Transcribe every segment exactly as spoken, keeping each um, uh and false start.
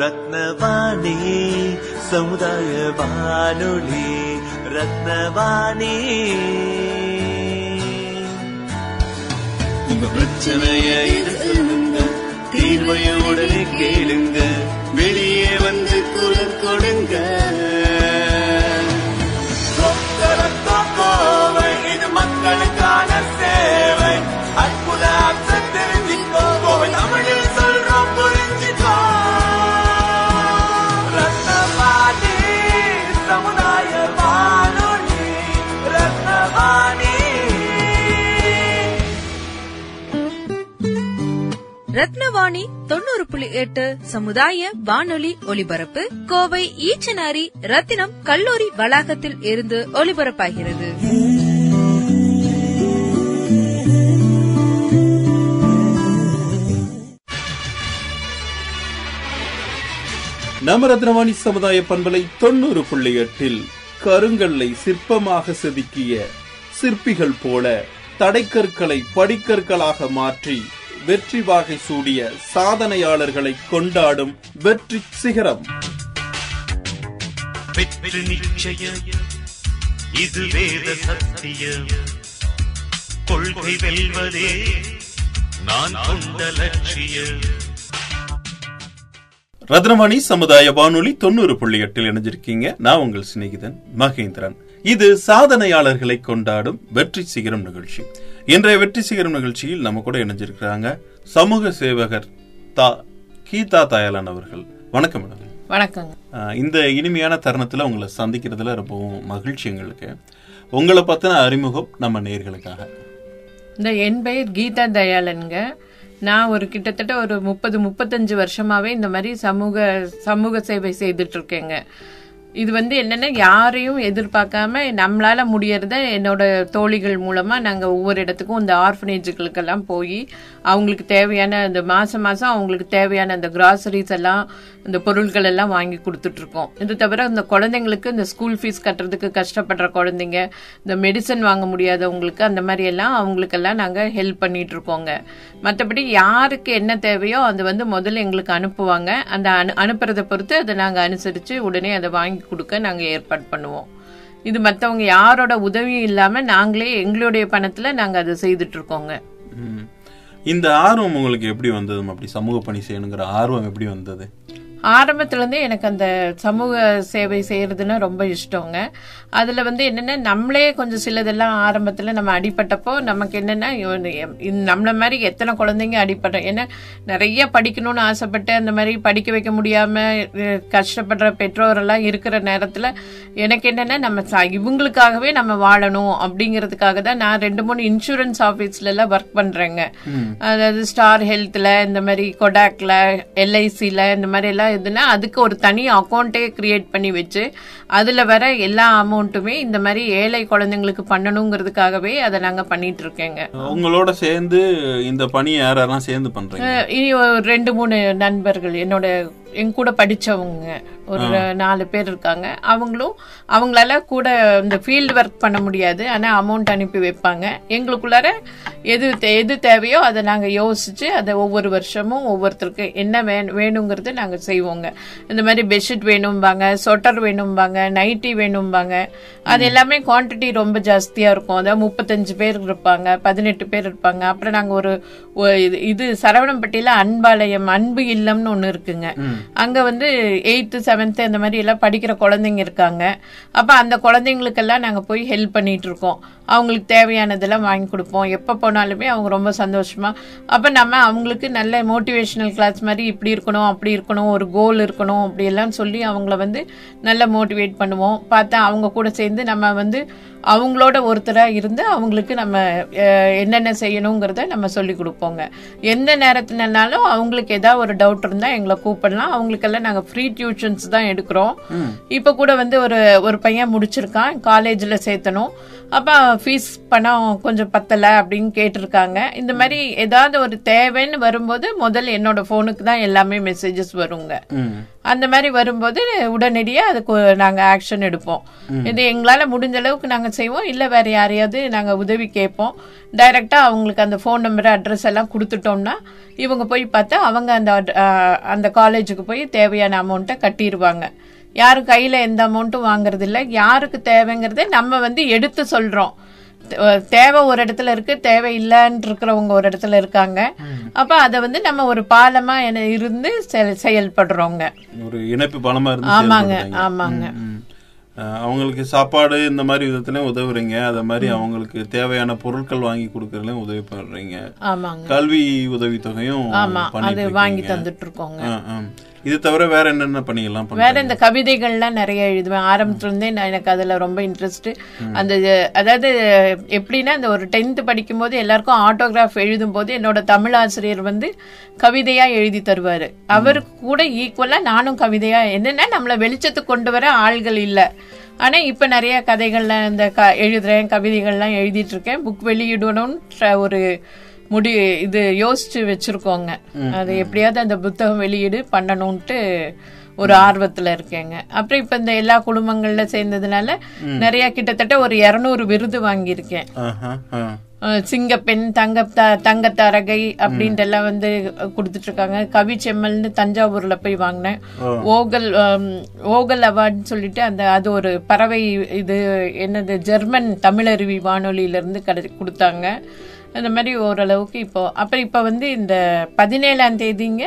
ரத்னவாணி சமுதாய வானொலி. ரத்னவாணி உங்க பிரச்சனையை தீர்வையுடனே கேளுங்க, வெளியே வந்து குரல் கொடுங்க. இது மக்களுக்கான சேவை, அற்புத ரத்னவாணி தொண்ணூறு புள்ளி எட்டு சமுதாய வானொலி ஒலிபரப்பு கோவை ஈச்சனாரி ரத்தினம் கல்லூரி வளாகத்தில் இருந்து ஒலிபரப்பாகிறது. நம்ம ரத்னவாணி சமுதாய பண்பலை தொண்ணூறு புள்ளி எட்டில் கருங்கல்லை சிற்பமாக செதுக்கிய சிற்பிகள் போல தடைக்கற்களை படிக்கற்களாக மாற்றி வெற்றி வாகை சூடிய சாதனையாளர்களை கொண்டாடும் வெற்றி சிகரம். வெற்றி நிச்சய இது வேத சத்திய கொள்கை வெல்வதே நான் கொண்ட லட்சிய. ரத்னவாணி சமுதாய வானொலி தொண்ணூறு புள்ளி எட்டில் இணைஞ்சிருக்கீங்க. நான் உங்கள் சிநேகிதன் மகேந்திரன். இது சாதனையாளர்களை கொண்டாடும் வெற்றி சிகரம் நிகழ்ச்சி. இன்றைய வெற்றி சிகரம் நிகழ்ச்சியில் நம்ம கூட இணைஞ்சிருக்கிறாங்க சமூக சேவகர் தா கீதா தயாளன் அவர்கள். வணக்கம் மேடம். வணக்கம். இந்த இனிமையான தருணத்தில் உங்களை சந்திக்கிறதுல ரொம்பவும் மகிழ்ச்சி எங்களுக்கு. உங்களை பற்றின அறிமுகம் நம்ம நேர்களுக்காக. இந்த என் பெயர் கீதா தயாளனுங்க. நான் ஒரு கிட்டத்தட்ட ஒரு முப்பது முப்பத்தஞ்சு வருஷமாகவே இந்த மாதிரி சமூக சமூக சேவை செய்துட்ருக்கேங்க. இது வந்து என்னென்னா யாரையும் எதிர்பார்க்காம நம்மளால் முடியறத என்னோட தோழிகள் மூலமாக நாங்கள் ஒவ்வொரு இடத்துக்கும் இந்த ஆர்ஃபனேஜுகளுக்கெல்லாம் போய் அவங்களுக்கு தேவையான அந்த மாதம் மாதம் அவங்களுக்கு தேவையான அந்த கிராசரிஸ் எல்லாம் இந்த பொருட்கள் எல்லாம் வாங்கி கொடுத்துட்ருக்கோம். இது தவிர இந்த குழந்தைங்களுக்கு இந்த ஸ்கூல் ஃபீஸ் கட்டுறதுக்கு கஷ்டப்படுற குழந்தைங்க, இந்த மெடிசன் வாங்க முடியாதவங்களுக்கு, அந்த மாதிரியெல்லாம் அவங்களுக்கெல்லாம் நாங்கள் ஹெல்ப் பண்ணிகிட்ருக்கோங்க. மற்றபடி யாருக்கு என்ன தேவையோ அது வந்து முதல்ல எங்களுக்கு அனுப்புவாங்க. அந்த அனு அனுப்புறதை பொறுத்து அதை நாங்கள் அனுசரித்து உடனே அதை வாங்கி கொடுக்க நாங்க ஏற்பாடு பண்ணுவோம். இது மற்றவங்க யாரோட உதவியும் இல்லாம நாங்களே எங்களுடைய பணத்துல நாங்க அதை செய்துட்டு இருக்கோங்க. இந்த ஆர்வம் உங்களுக்கு எப்படி வந்தது? அப்படி சமூக பணி செய்யணுங்கிற ஆர்வம் எப்படி வந்தது? ஆரம்பத்துலேருந்தே எனக்கு அந்த சமூக சேவை செய்கிறதுனா ரொம்ப இஷ்டங்க. அதில் வந்து என்னென்னா நம்மளே கொஞ்சம் சிலதெல்லாம் ஆரம்பத்தில் நம்ம அடிபட்டப்போ நமக்கு என்னென்னா நம்மளை மாதிரி எத்தனை குழந்தைங்க அடிபட்டோம். ஏன்னா நிறைய படிக்கணும்னு ஆசைப்பட்டு அந்த மாதிரி படிக்க வைக்க முடியாமல் கஷ்டப்படுற பெற்றோரெல்லாம் இருக்கிற நேரத்தில் எனக்கு என்னென்னா நம்ம இவங்களுக்காகவே நம்ம வாழணும் அப்படிங்கிறதுக்காக தான் நான் ரெண்டு மூணு இன்சூரன்ஸ் ஆஃபீஸ்லலாம் ஒர்க் பண்ணுறேங்க. அதாவது ஸ்டார் ஹெல்த்தில், இந்த மாதிரி கொடாக்ல, எல்ஐசியில், இந்த மாதிரிலாம் இதுன்னா அதுக்கு ஒரு தனி அக்கௌண்ட்டே கிரியேட் பண்ணி வச்சு அதில் வர எல்லா அமௌண்ட்டுமே இந்த மாதிரி ஏழை குழந்தைங்களுக்கு பண்ணணுங்கிறதுக்காகவே அதை நாங்கள் பண்ணிட்டு இருக்கேங்க. உங்களோட சேர்ந்து இந்த பணி யாரெல்லாம் சேர்ந்து பண்றீங்க? ரெண்டு மூணு நண்பர்கள், என்னோட எங்க கூட படிச்சவங்க ஒரு நாலு பேர் இருக்காங்க. அவங்களும் அவங்களால கூட இந்த ஃபீல்டு ஒர்க் பண்ண முடியாது, ஆனால் அமௌண்ட் அனுப்பி வைப்பாங்க. எங்களுக்குள்ளார எது எது தேவையோ அதை நாங்கள் யோசிச்சு அதை ஒவ்வொரு வருஷமும் ஒவ்வொருத்தருக்கு என்ன வேணும் வேணுங்கிறது நாங்கள் செய்வோங்க. இந்த மாதிரி பெட்ஷீட் வேணும்பாங்க, சொட்டர் வேணும்பாங்க, நைட்டி வேணும்பாங்க. அது எல்லாமே குவான்டிட்டி ரொம்ப ஜாஸ்தியாக இருக்கும். அதாவது முப்பத்தஞ்சு பேர் இருப்பாங்க, பதினெட்டு பேர் இருப்பாங்க. அப்புறம் நாங்கள் ஒரு இது சரவணம்பட்டியில் அன்பாலயம் அன்பு இல்லம்னு ஒன்று இருக்குங்க. அங்க வந்து எயித்து செவன்த்து அந்த மாதிரி எல்லாம் படிக்கிற குழந்தைங்க இருக்காங்க. அப்ப அந்த குழந்தைங்களுக்கெல்லாம் நாங்க போய் ஹெல்ப் பண்ணிட்டு இருக்கோம். அவங்களுக்கு தேவையானதெல்லாம் வாங்கி கொடுப்போம். எப்ப போனாலுமே அவங்க ரொம்ப சந்தோஷமா. அப்ப நம்ம அவங்களுக்கு நல்ல மோட்டிவேஷனல் கிளாஸ் மாதிரி இப்படி இருக்கணும், அப்படி இருக்கணும், ஒரு கோல் இருக்கணும், அப்படி எல்லாம் சொல்லி அவங்கள வந்து நல்லா மோட்டிவேட் பண்ணுவோம். பார்த்தா அவங்க கூட சேர்ந்து நம்ம வந்து அவங்களோட ஒருத்தராக இருந்து அவங்களுக்கு நம்ம என்னென்ன செய்யணுங்கிறத நம்ம சொல்லி கொடுப்போங்க. எந்த நேரத்துலனாலும் அவங்களுக்கு ஏதாவது ஒரு டவுட் இருந்தால் எங்களை கூப்பிடலாம். அவங்களுக்கெல்லாம் நாங்கள் ஃப்ரீ டியூஷன்ஸ் தான் எடுக்கிறோம். இப்போ கூட வந்து ஒரு ஒரு பையன் முடிச்சிருக்கான், காலேஜில் சேர்த்தணும். அப்போ ஃபீஸ் பணம் கொஞ்சம் பத்தலை அப்படின்னு கேட்டிருக்காங்க. இந்த மாதிரி ஏதாவது ஒரு தேவைன்னு வரும்போது முதல் என்னோட ஃபோனுக்கு தான் எல்லாமே மெசேஜஸ் வருங்க. அந்த மாதிரி வரும்போது உடனடியாக அதுக்கு நாங்கள் ஆக்ஷன் எடுப்போம். இது எங்களால் முடிஞ்ச அளவுக்கு நாங்கள் செய்வோம், இல்லை வேறு யாரையாவது நாங்கள் உதவி கேட்போம். டைரெக்டாக அவங்களுக்கு அந்த ஃபோன் நம்பர் அட்ரஸ் எல்லாம் கொடுத்துட்டோம்னா இவங்க போய் பார்த்தா அவங்க அந்த அந்த காலேஜுக்கு போய் தேவையான அமௌண்ட்டை கட்டிடுவாங்க. யாரும் கையில் எந்த அமௌண்ட்டும் வாங்குறது இல்லை. யாருக்கு தேவைங்கிறதே நம்ம வந்து எடுத்து சொல்கிறோம். தேவை ஒரு இடத்துல இருக்குது, தேவை இல்லைன்னு இருக்கிறவங்க ஒரு இடத்துல இருக்காங்க. அப்போ அதை வந்து நம்ம ஒரு பாலமாக என இருந்து செயல்படுறோங்க, ஒரு இணைப்பு பாலமாக இருந்து. ஆமாங்க ஆமாங்க அவங்களுக்கு சாப்பாடு இந்த மாதிரி விதத்துலையும் உதவுறீங்க, அதே மாதிரி அவங்களுக்கு தேவையான பொருட்கள் வாங்கி கொடுக்கறதுலையும் உதவி பண்ணுறீங்க. ஆமாங்க கல்வி உதவித்தொகையும் அது வாங்கி தந்துட்டு இருக்கோங்க. இது தவிர வேற என்னென்ன பண்ணிக்கலாம்? வேற இந்த கவிதைகள்லாம் நிறைய எழுதுவேன். ஆரம்பத்துலேருந்தே நான் எனக்கு அதில் ரொம்ப இன்ட்ரெஸ்ட்டு. அந்த அதாவது எப்படின்னா இந்த ஒரு டென்த்து படிக்கும்போது எல்லாருக்கும் ஆட்டோகிராஃப் எழுதும்போது என்னோட தமிழ் ஆசிரியர் வந்து கவிதையாக எழுதி தருவார். அவருக்கு கூட ஈக்குவலாக நானும் கவிதையாக என்னென்னா நம்மளை வெளிச்சத்துக்கு கொண்டு வர ஆள்கள் இல்லை. ஆனால் இப்போ நிறைய கதைகள்லாம் இந்த க எழுதுகிறேன், கவிதைகள்லாம் எழுதிட்டுருக்கேன். புக் வெளியிடணும்ன்ற ஒரு முடி இது யோசிச்சு வச்சிருக்கோங்க. அது எப்படியாவது அந்த புத்தகம் வெளியீடு பண்ணணும்ட்டு ஒரு ஆர்வத்துல இருக்கேங்க. அப்புறம் இப்ப இந்த எல்லா குடும்பங்கள்ல சேர்ந்ததுனால நிறைய கிட்டத்தட்ட ஒரு இருநூறு விருது வாங்கியிருக்கேன். சிங்கப்பெண், தங்க தங்கத்தரகை அப்படின்ட்டு எல்லாம் வந்து கொடுத்துட்டு இருக்காங்க. கவி செம்மல்னு தஞ்சாவூர்ல போய் வாங்கினேன். ஓகல் ஓகல் அவார்டுன்னு சொல்லிட்டு அந்த அது ஒரு பறவை இது என்னது ஜெர்மன் தமிழருவி வானொலியிலிருந்து கிடை கொடுத்தாங்க. அந்த மாதிரி ஓரளவுக்கு இப்போ அப்புறம் இப்போ வந்து இந்த பதினேழாம் தேதிங்க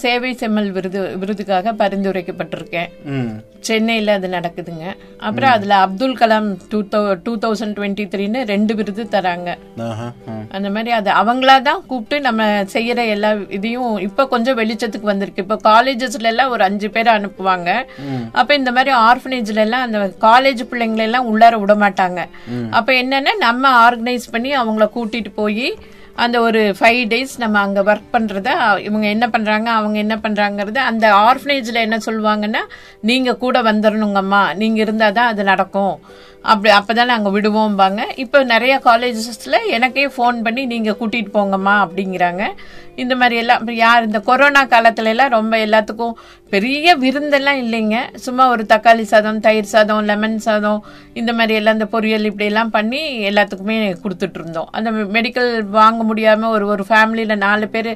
சேவை செம்மல் விருது விருதுக்காக பரிந்துரைக்கப்பட்டிருக்கேன். சென்னையில் அது நடக்குதுங்க. அப்புறம் அதில் அப்துல் கலாம் டூ தௌ டூ தௌசண்ட் டுவெண்ட்டி த்ரீன்னு ரெண்டு விருது தராங்க. அந்த மாதிரி அது அவங்களா தான் கூப்பிட்டு நம்ம செய்கிற எல்லா இதையும் இப்போ கொஞ்சம் வெளிச்சத்துக்கு வந்திருக்கு. இப்போ காலேஜஸ்லாம் ஒரு அஞ்சு பேர் அனுப்புவாங்க. அப்போ இந்த மாதிரி ஆர்ஃபனேஜ்லாம் அந்த காலேஜ் பிள்ளைங்களெல்லாம் உள்ளார விடமாட்டாங்க. அப்போ என்னென்னா நம்ம ஆர்கனைஸ் பண்ணி அவங்கள கூட்டிகிட்டு போய் அந்த ஒரு ஃபைவ் டேஸ் நம்ம அங்கே ஒர்க் பண்ணுறத, இவங்க என்ன பண்ணுறாங்க அவங்க என்ன பண்ணுறாங்கிறத, அந்த ஆர்ஃபனேஜில் என்ன சொல்லுவாங்கன்னா நீங்கள் கூட வந்துடணுங்கம்மா, நீங்கள் இருந்தால் தான் அது நடக்கும், அப்படி அப்போ தான் நாங்கள் விடுவோம்பாங்க. இப்போ நிறைய காலேஜஸில் எனக்கே ஃபோன் பண்ணி நீங்கள் கூட்டிகிட்டு போங்கம்மா அப்படிங்கிறாங்க. இந்த மாதிரி எல்லாம் அப்புறம் யார் இந்த கொரோனா காலத்துலலாம் ரொம்ப எல்லாத்துக்கும் பெரிய விருந்தெல்லாம் இல்லைங்க, சும்மா ஒரு தக்காளி சாதம், தயிர் சாதம், லெமன் சாதம், இந்த மாதிரி எல்லாம் இந்த பொரியல் இப்படியெல்லாம் பண்ணி எல்லாத்துக்குமே கொடுத்துட்ருந்தோம். அந்த மெடிக்கல் வாங்க முடியாமல் ஒரு ஒரு ஃபேமிலியில் நாலு பேர்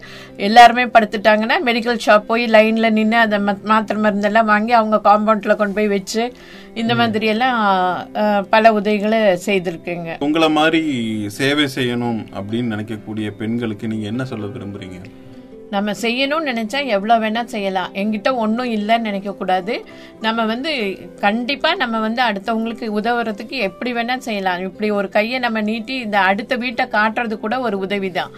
எல்லாருமே படுத்துட்டாங்கன்னா மெடிக்கல் ஷாப் போய் லைனில் நின்று அதை மாத்திரை மருந்தெல்லாம் வாங்கி அவங்க காம்பவுண்டில் கொண்டு போய் வச்சு இந்த மாதிரி எல்லாம் பல உதவிகளை செய்திருக்குங்க. உங்களை மாதிரி சேவை செய்யணும் அப்படின்னு நினைக்கக்கூடிய பெண்களுக்கு நீங்க என்ன சொல்ல விரும்புறீங்க? நம்ம செய்யணும்னு நினச்சா எவ்வளோ வேணால் செய்யலாம். எங்கிட்ட ஒன்றும் இல்லைன்னு நினைக்கக்கூடாது. நம்ம வந்து கண்டிப்பாக நம்ம வந்து அடுத்தவங்களுக்கு உதவுறதுக்கு எப்படி வேணால் செய்யலாம். இப்படி ஒரு கையை நம்ம நீட்டி இந்த அடுத்த வீட்டை காட்டுறது கூட ஒரு உதவி தான்.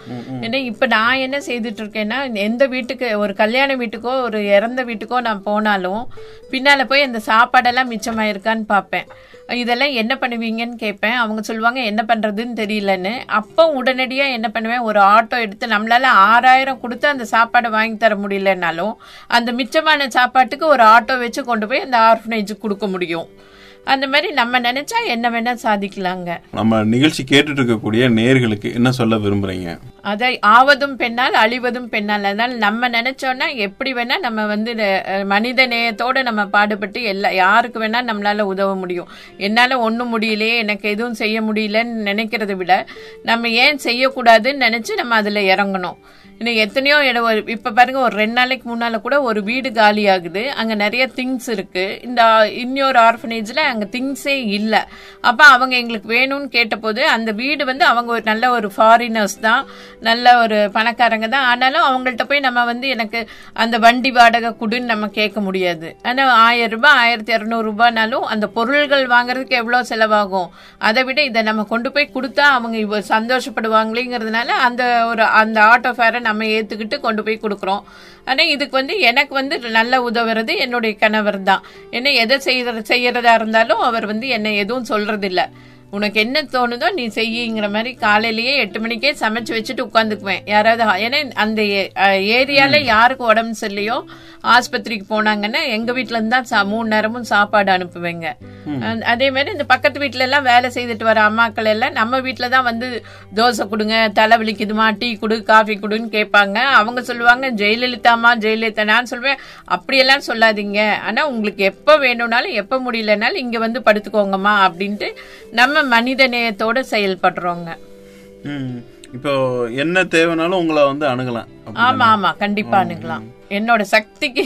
ஏன்னா இப்போ நான் என்ன செய்துட்டு இருக்கேன்னா எந்த வீட்டுக்கு ஒரு கல்யாண வீட்டுக்கோ ஒரு இறந்த வீட்டுக்கோ நான் போனாலும் பின்னால் போய் அந்த சாப்பாடெல்லாம் மிச்சமாக இருக்கான்னு பார்ப்பேன். இதெல்லாம் என்ன பண்ணுவீங்கன்னு கேட்பேன். அவங்க சொல்லுவாங்க என்ன பண்ணுறதுன்னு தெரியலன்னு. அப்போ உடனடியாக என்ன பண்ணுவேன், ஒரு ஆட்டோ எடுத்து நம்மளால் ஆறாயிரம் கொடுத்து அந்த சாப்பாடு வாங்கி தர முடியலனாலும் அந்த மிச்சமான சாப்பாட்டுக்கு ஒரு ஆட்டோ வச்சு கொண்டு போய் அந்த ஆர்ஃபனேஜுக்கு கொடுக்க முடியும். அந்த மாதிரி நம்ம நினைச்சா என்ன வேணா சாதிக்கலாங்க. நம்ம நிகழ்ச்சி கேட்டுட்டு இருக்கக்கூடிய நேயர்களுக்கு என்ன சொல்ல விரும்புறீங்க? அதை ஆவதும் பெண்ணால் அழிவதும் பெண்ணால். அதனால நம்ம நினைச்சோம்னா எப்படி வேணா நம்ம வந்து மனித நேயத்தோடு நம்ம பாடுபட்டு எல்லா யாருக்கு வேணா நம்மளால உதவ முடியும். என்னால் ஒன்றும் முடியலையே, எனக்கு எதுவும் செய்ய முடியலன்னு நினைக்கிறத விட நம்ம ஏன் செய்யக்கூடாதுன்னு நினைச்சு நம்ம அதில் இறங்கணும். இன்னும் எத்தனையோ இடம் ஒரு இப்போ பாருங்கள், ஒரு ரெண்டு நாளைக்கு முன்னால் கூட ஒரு வீடு காலி ஆகுது. அங்கே நிறைய திங்ஸ் இருக்குது. இந்த இன்னொரு ஆர்ஃபனேஜில் அங்கே திங்ஸே இல்லை. அப்போ அவங்க எங்களுக்கு வேணும்னு கேட்டபோது அந்த வீடு வந்து அவங்க ஒரு நல்ல ஒரு ஃபாரினர்ஸ் தான், நல்ல ஒரு பணக்காரங்க தான். ஆனாலும் அவங்கள்ட்ட போய் நம்ம வந்து எனக்கு அந்த வண்டி வாடகை கொடுன்னு நம்ம கேட்க முடியாது. ஆனால் ஆயிரம் ரூபாய் ஆயிரத்தி இரநூறுபானாலும் அந்த பொருள்கள் வாங்குறதுக்கு எவ்வளோ செலவாகும், அதை விட இதை நம்ம கொண்டு போய் கொடுத்தா அவங்க சந்தோஷப்படுவாங்களேங்கிறதுனால அந்த ஒரு அந்த ஆட்டோ ஃபேரை நம்ம ஏற்றுக்கிட்டு கொண்டு போய் கொடுக்குறோம். ஆனால் இதுக்கு வந்து எனக்கு வந்து நல்லா உதவுறது என்னுடைய கணவர் தான். ஏன்னா எதை செய்கிற செய்கிறதா இருந்தாலும் அவர் வந்து என்னை எதுவும் சொல்கிறதில்ல. உனக்கு என்ன தோணுதோ நீ செய்யுங்கிற மாதிரி காலையிலேயே எட்டு மணிக்கே சமைச்சு வச்சுட்டு உட்காந்துக்குவேன். யாராவது ஏன்னா அந்த ஏரியால யாருக்கு உடம்பு சரியில்லையோ ஆஸ்பத்திரிக்கு போனாங்கன்னா எங்க வீட்டுல இருந்தா மூணு நேரமும் சாப்பாடு அனுப்புவேங்க. அதே மாதிரி இந்த பக்கத்து வீட்டுல எல்லாம் வேலை செய்துட்டு வர அம்மாக்கள் எல்லாம் நம்ம வீட்டுலதான் வந்து தோசை கொடுங்க, தலை வலிக்குதுமா, டீ கொடு, காஃபி கொடுன்னு கேட்பாங்க. அவங்க சொல்லுவாங்க ஜெயலலிதாமா ஜெயலலிதா. நான் சொல்வேன் அப்படியெல்லாம் சொல்லாதீங்க, ஆனா உங்களுக்கு எப்ப வேணும்னாலும் எப்ப முடியலனாலும் இங்க வந்து படுத்துக்கோங்கம்மா அப்படின்ட்டு நம்ம மனித நேயத்தோட செயல்படுறோங்க. இப்போ என்ன தேவைனாலும் உங்களை வந்து அணுகலாம். ஆமா ஆமா கண்டிப்பா அணுகலாம். என்னோட சக்திக்கு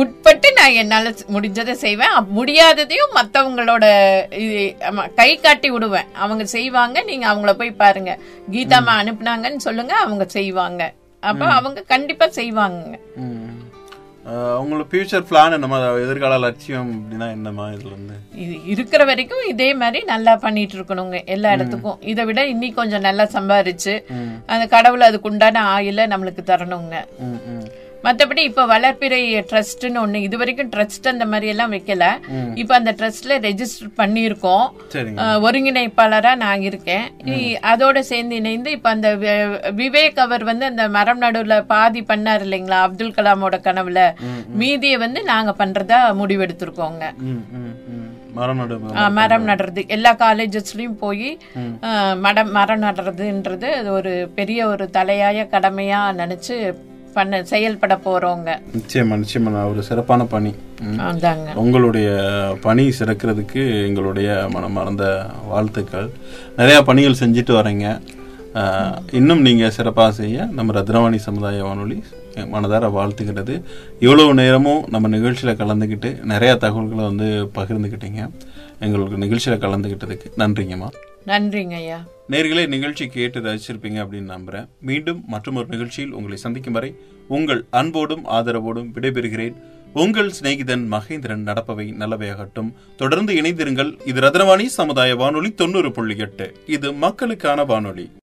உட்பட்டு நான் என்னால முடிஞ்சதை செய்வேன், முடியாததையும் மற்றவங்களோட கை காட்டி விடுவேன். அவங்க செய்வாங்க, நீங்க அவங்கள போய் பாருங்க, கீதாமா அனுப்புனாங்கன்னு சொல்லுங்க, அவங்க செய்வாங்க. அப்ப அவங்க கண்டிப்பா செய்வாங்க. அவங்களோட ஃபியூச்சர் பிளான் என்னமா, எதிர்கால லட்சியம் அப்படின்னா என்னமா? இதுல இருந்து இது இருக்கிற வரைக்கும் இதே மாதிரி நல்லா பண்ணிட்டு இருக்கணுங்க எல்லா இடத்துக்கும். இதை விட இன்னி கொஞ்சம் நல்லா சம்பாரிச்சு அந்த கடவுள் அதுக்கு உண்டான ஆயில நம்மளுக்கு தரணுங்க. மற்றபடி இப்போ வளர்ப்பிரை ட்ரஸ்ட்னு ஒன்று, இது வரைக்கும் ட்ரஸ்ட் அந்த மாதிரி எல்லாம் வைக்கல. இப்போ அந்த ட்ரஸ்ட்ல ரெஜிஸ்டர் பண்ணியிருக்கோம். ஒருங்கிணைப்பாளராக நான் இருக்கேன். அதோட சேர்ந்து இணைந்து இப்போ அந்த விவேக் அவர் வந்து அந்த மரம் நடுவில் பாதி பண்ணார் இல்லைங்களா, அப்துல் கலாமோட கனவுல மீதியை வந்து நாங்கள் பண்றதா முடிவெடுத்திருக்கோங்க. மரம் நடுறது எல்லா காலேஜஸ்லயும் போய் மடம் மரம் நடுறதுன்றது ஒரு பெரிய ஒரு தலையாய கடமையா நினைச்சு பண்ண செயல்பட போறோங்க. நிச்சயமா நிச்சயமா ஒரு சிறப்பான பணி. உங்களுடைய பணி சிறக்கிறதுக்கு எங்களுடைய மனமார்ந்த வாழ்த்துக்கள். நிறைய பணிகள் செஞ்சுட்டு வரீங்க, இன்னும் நீங்க சிறப்பாக செய்ய நம்ம ரத்னவாணி சமுதாய வானொலி மனதார வாழ்த்துக்கிறது. இவ்வளவு நேரமும் நம்ம நிகழ்ச்சியில கலந்துக்கிட்டு நிறைய தகவல்களை வந்து பகிர்ந்துக்கிட்டீங்க. எங்களுக்கு நிகழ்ச்சியில கலந்துக்கிட்டதுக்கு நன்றிங்கம்மா. நன்றிங்க ஐயா. நேயர்களே, நிகழ்ச்சி கேட்டு ரசிச்சிருப்பீங்க அப்படின்னு நம்புறேன். மீண்டும் மற்றொரு நிகழ்ச்சியில் உங்களை சந்திக்கும் வரை உங்கள் அன்போடும் ஆதரவோடும் விடைபெறுகிறேன். உங்கள் சிநேகிதன் மகேந்திரன். நடப்பவை நல்லவையாகட்டும். தொடர்ந்து இணைந்திருங்கள். இது ரத்னவாணி சமுதாய வானொலி தொண்ணூறு புள்ளி எட்டு. இது மக்களுக்கான வானொலி.